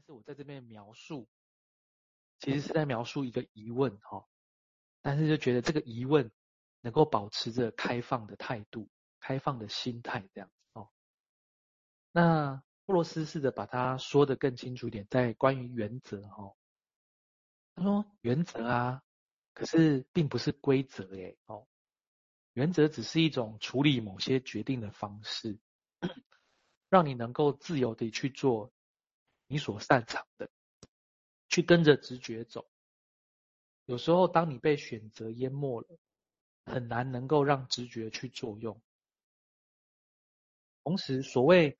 但是我在这边描述其实是在描述一个疑问哈，但是就觉得这个疑问能够保持着开放的态度、开放的心态这样哦。那布洛斯试着把它说得更清楚一点，在关于原则哈，他说原则啊，可是并不是规则耶哦，原则只是一种处理某些决定的方式，让你能够自由地去做你所擅长的，去跟着直觉走。有时候当你被选择淹没了，很难能够让直觉去作用。同时所谓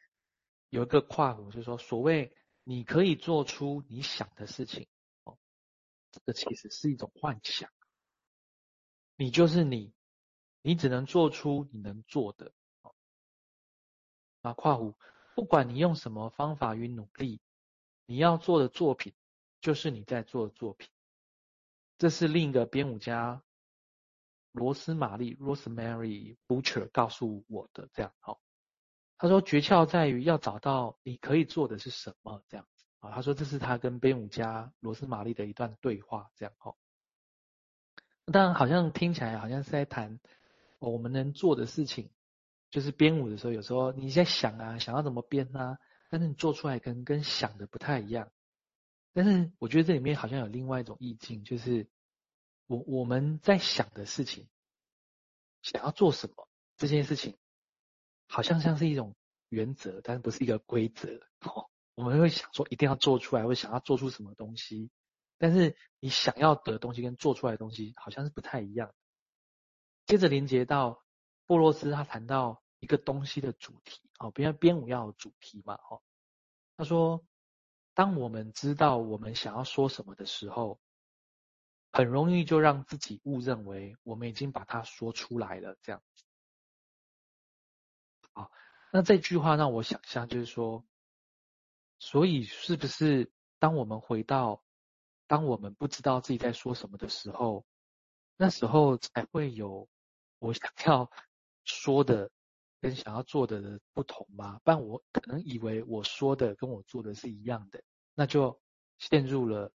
有一个跨度，就是说所谓你可以做出你想的事情，这个其实是一种幻想。你就是你，你只能做出你能做的。那跨度不管你用什么方法与努力，你要做的作品就是你在做的作品。这是另一个编舞家罗斯玛丽 Rosemary Butcher 告诉我的这样哦。他说诀窍在于要找到你可以做的是什么这样子啊。他说这是他跟编舞家罗斯玛丽的一段对话这样哦。当然好像听起来好像是在谈我们能做的事情，就是编舞的时候有时候你在想啊，想要怎么编啊，但是你做出来可能跟想的不太一样。但是我觉得这里面好像有另外一种意境，就是我们在想的事情，想要做什么这件事情，好像像是一种原则，但是不是一个规则哦。我们会想说一定要做出来，或想要做出什么东西，但是你想要得的东西跟做出来的东西好像是不太一样。接着连接到布洛斯他谈到一个东西的主题哦，因为编舞要有主题嘛哦。他说当我们知道我们想要说什么的时候，很容易就让自己误认为我们已经把它说出来了这样子。好，那这句话让我想象就是说，所以是不是当我们回到当我们不知道自己在说什么的时候，那时候才会有我想要说的跟想要做的不同吗？不然我可能以为我说的跟我做的是一样的，那就陷入了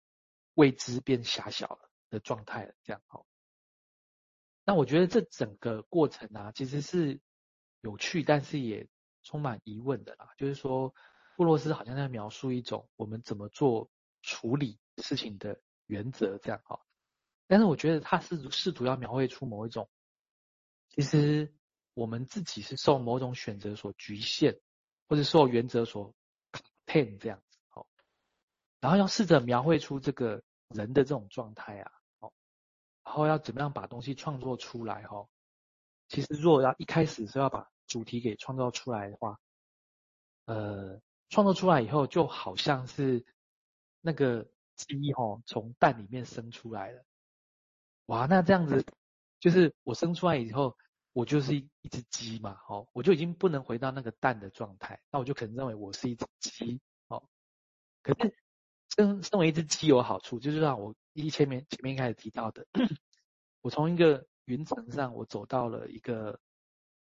未知变狭小了的状态了这样哦。那我觉得这整个过程啊，其实是有趣但是也充满疑问的啦，就是说布洛斯好像在描述一种我们怎么做处理事情的原则这样哦。但是我觉得他是试图要描绘出某一种其实我们自己是受某种选择所局限，或者受原则所卡片这样子哦。然后要试着描绘出这个人的这种状态啊哦，然后要怎么样把东西创作出来哦。其实如果要一开始是要把主题给创造出来的话，创作出来以后就好像是那个鸡哦从蛋里面生出来了，哇，那这样子就是我生出来以后，我就是一只鸡嘛，哦，我就已经不能回到那个蛋的状态，那我就可能认为我是一只鸡，哦。可是身为一只鸡有好处，就是让我前面开始提到的，我从一个云层上，我走到了一个，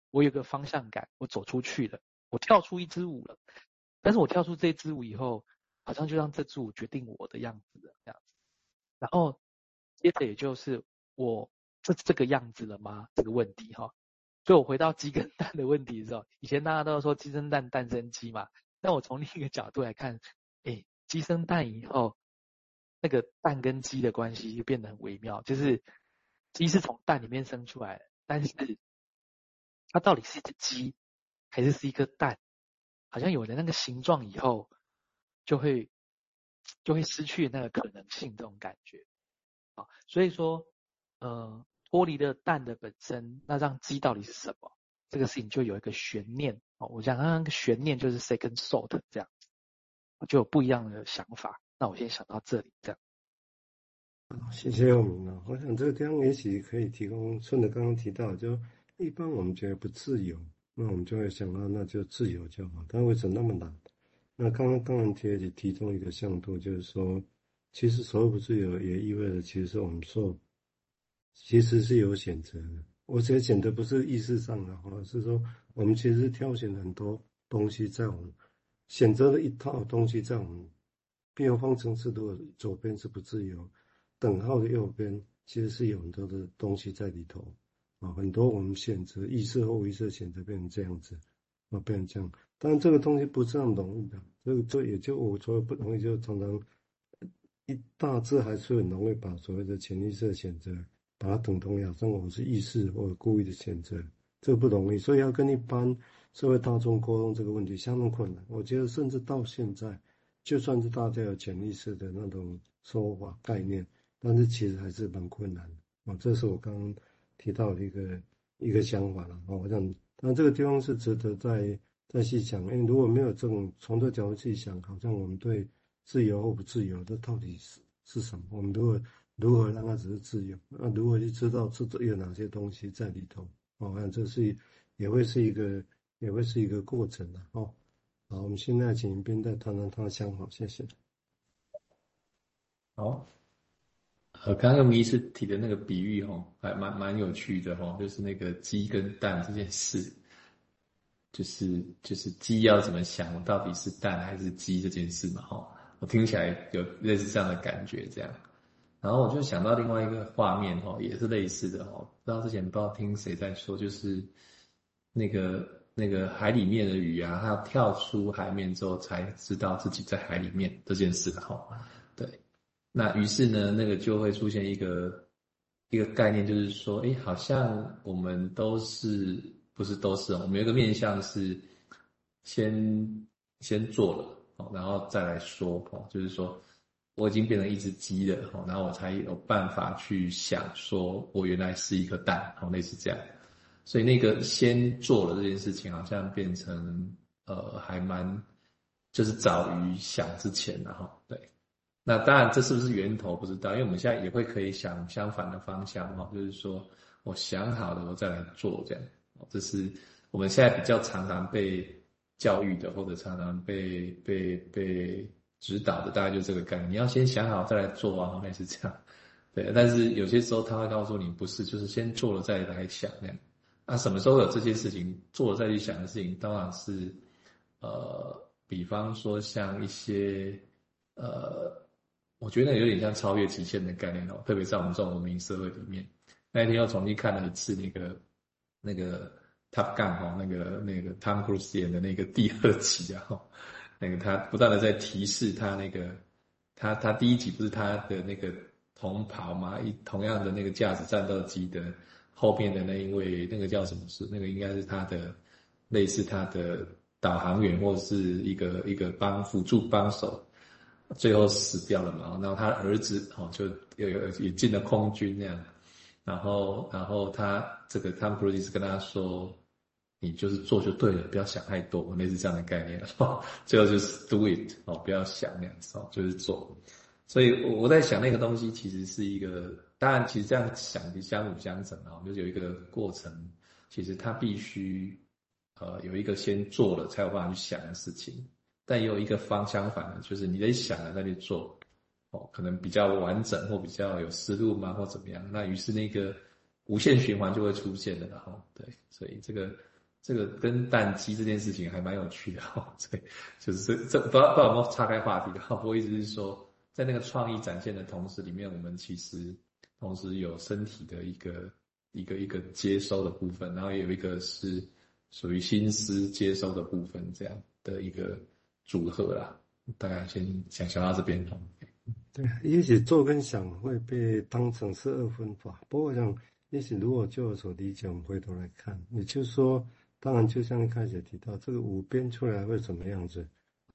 我有个方向感，我走出去了，我跳出一支舞了。但是我跳出这支舞以后，好像就让这支舞决定我的样子了，这样子。然后接着也就是我。这个样子了吗？这个问题哈，所以我回到鸡跟蛋的问题的时候，以前大家都说鸡生蛋，蛋生鸡嘛。但我从另一个角度来看，鸡生蛋以后，那个蛋跟鸡的关系就变得很微妙，就是鸡是从蛋里面生出来的，但是它到底是一只鸡还是一颗蛋？好像有了那个形状以后，就会失去那个可能性这种感觉。好，所以说，脱离了蛋的本身，那让鸡到底是什么？这个事情就有一个悬念哦。我想那个悬念就是 second thought 这样子，我就有不一样的想法。那我先想到这里，这样。谢谢佑明啊！我想这个地方也许可以提供，顺着刚刚提到，就一般我们觉得不自由，那我们就会想到那就自由就好。但为什么那么难？那刚刚提供一个向度，就是说，其实所谓不自由，也意味着其实我们受。其实是有选择的，我觉得选择不是意识上的话，是说我们其实挑选很多东西在我们选择了一套东西在我们必由方程式的左边是不自由，等号的右边其实是有很多的东西在里头啊，很多我们选择意识或无意识的选择变成这样子啊，变成这样。当然这个东西不是那么容易的，这也就我所谓不容易，就常常一大致还是很容易把所谓的潜意识的选择把它等同于，像我是意识或者故意的选择，这不容易，所以要跟一般社会大众沟通这个问题相当困难。我觉得甚至到现在，就算是大家有潜意识的那种说法概念，但是其实还是蛮困难的。这是我刚刚提到的一个想法了。我想，但这个地方是值得再细想，因为如果没有这种从这角度去想，好像我们对自由或不自由，这到底是什么？我们如何让它只是自由？那如何去知道自由有哪些东西在里头？我看这是也会是一个过程的哦。好，我们现在请一边再谈谈他的想法，谢谢。好，刚刚吴医师提的那个比喻哦，还蛮有趣的哦，就是那个鸡跟蛋这件事，就是鸡要怎么想，我到底是蛋还是鸡这件事嘛哦，我听起来有类似这样的感觉这样。然后我就想到另外一个画面哦，也是类似的哦，不知道之前听谁在说，就是那个海里面的鱼啊，它跳出海面之后才知道自己在海里面这件事哈、哦。对，那于是呢，那个就会出现一个概念，就是说，哎，好像我们都是不是都是，我们有一个面向是先做了哦，然后再来说哦，就是说。我已经变成一只鸡了，然后我才有办法去想说我原来是一颗蛋，类似这样。所以那个先做了这件事情好像变成还蛮就是早于想之前了哈，对。那当然这是不是源头不知道，因为我们现在也会可以想相反的方向哈，就是说我想好了我再来做这样。这是我们现在比较常常被教育的，或者常常被指导的大概就是这个概念，你要先想好再来做啊，类似这样，对。但是有些时候他会告诉你，不是，就是先做了再来想那样。啊，什么时候有这些事情做了再去想的事情，当然是比方说像一些我觉得有点像超越极限的概念哦，特别在我们这种文明社会里面。那一天又重新看了一次那个 Top Gun 哦，那个 Tom Cruise 演的那个第二集啊。那个他不断的在提示他那个，他第一集不是他的那个同袍嘛，同样的那个驾驶战斗机的后面的那一位，那个叫什么事？那个应该是他的类似他的导航员或是一个辅助帮手，最后死掉了嘛。然后他儿子哦就也进了空军那样，然后他这个 Tom Cruise 跟他说。你就是做就对了，不要想太多，类似这样的概念。最后就是 do it 哦，不要想那样子哦，就是做。所以我在想那个东西其实是一个，当然其实这样想是相辅相成啊，就是有一个过程，其实它必须有一个先做了才有办法去想的事情，但也有一个方相反的，就是你得想了再去做哦，可能比较完整或比较有思路嘛，或怎么样。那于是那个无限循环就会出现了，然后对，所以这个跟蛋鸡这件事情还蛮有趣的哦，所以就是这不知道有没有岔开话题的哦。我意思是说，在那个创意展现的同时里面，我们其实同时有身体的一个接收的部分，然后也有一个是属于心思接收的部分，这样的一个组合啦。大概先想到这边哦。对，也许做跟想会被当成是二分法，不过我想，也许如果就我所理解，我们回头来看，也就是说。当然，就像一开始提到，这个舞编出来会怎么样子？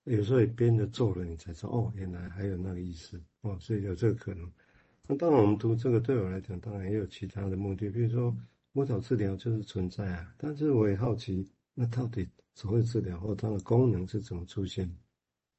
有时候也编着做了，你才说哦，原来还有那个意思哦，所以有这个可能。那当然，我们读这个对我来讲，当然也有其他的目的，比如说舞蹈治疗就是存在啊。但是我也好奇，那到底所谓治疗后它的功能是怎么出现？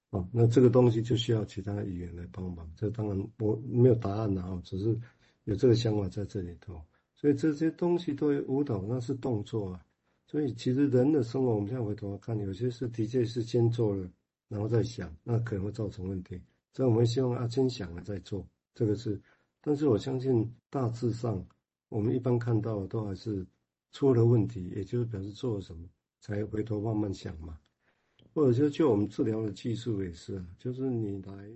哦，那这个东西就需要其他的语言来帮忙。这当然我没有答案啊，只是有这个想法在这里头。所以这些东西对舞蹈那是动作啊。所以其实人的生活，我们现在回头看，有些事的确是先做了，然后再想，那可能会造成问题。所以我们希望啊，先想了再做，这个是。但是我相信大致上，我们一般看到的都还是出了问题，也就是表示做了什么，才回头慢慢想嘛。或者就我们治疗的技术也是啊，就是你来。